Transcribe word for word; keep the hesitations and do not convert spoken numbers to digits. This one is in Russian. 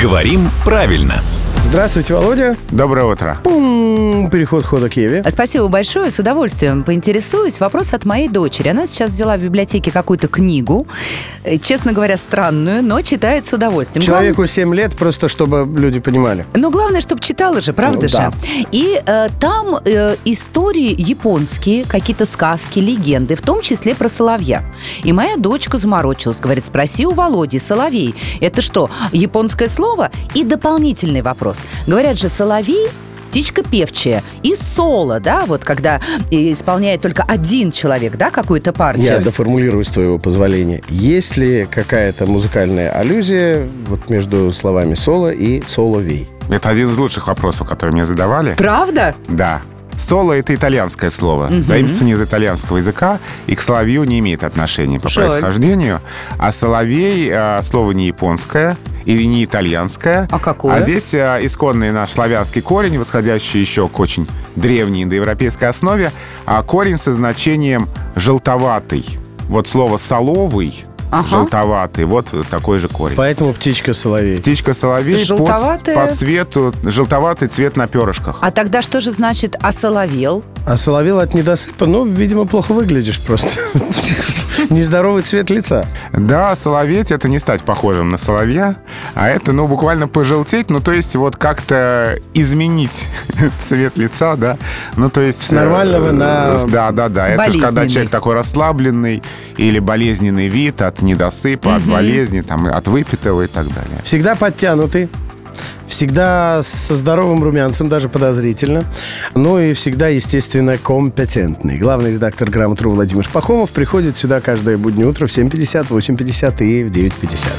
Говорим правильно. Здравствуйте, Володя. Доброе утро. Пум! Переход хода к Еве. Спасибо большое, с удовольствием поинтересуюсь. Вопрос от моей дочери. Она сейчас взяла в библиотеке какую-то книгу, честно говоря, странную, но читает с удовольствием. Человеку Глав... семь лет, просто чтобы люди понимали. Но главное, чтобы читала же, правда ну, же? Да. И э, там э, истории японские, какие-то сказки, легенды, в том числе про соловья. И моя дочка заморочилась, говорит, спроси у Володи, соловей. Это что, японское слово? И дополнительный вопрос. Говорят же, соловей – птичка певчая. И соло, да, вот когда исполняет только один человек, да, какую-то партию. Я доформулирую, с твоего позволения. Есть ли какая-то музыкальная аллюзия вот между словами соло и соловей? Это один из лучших вопросов, которые мне задавали. Правда? Да. Соло — это итальянское слово, угу. Заимствование из итальянского языка, и к соловью не имеет отношения по Шоль. происхождению. А соловей а, слово не японское или не итальянское. А какое? А здесь а, исконный наш славянский корень, восходящий еще к очень древней индоевропейской основе, а корень со значением «желтоватый». Вот слово «соловый». Ага. Желтоватый, вот такой же корень. Поэтому птичка-соловей. Птичка-соловей Желтоватая... по, по цвету, желтоватый цвет на перышках. А тогда что же значит осоловел? Осоловел от недосыпа, ну, видимо, плохо выглядишь просто. Нездоровый цвет лица. Да, соловеть — это не стать похожим на соловья, а это, ну, буквально пожелтеть, ну, то есть вот как-то изменить цвет лица, да, ну, то есть... С нормального на... Да, да, да, это же когда человек такой расслабленный или болезненный вид от недосыпа, угу. от болезни, там, от выпитого и так далее. Всегда подтянутый, всегда со здоровым румянцем, даже подозрительно, ну и всегда, естественно, компетентный. Главный редактор «Грамотру» Владимир Пахомов приходит сюда каждое буднее утро в семь пятьдесят, в восемь пятьдесят и в девять пятьдесят.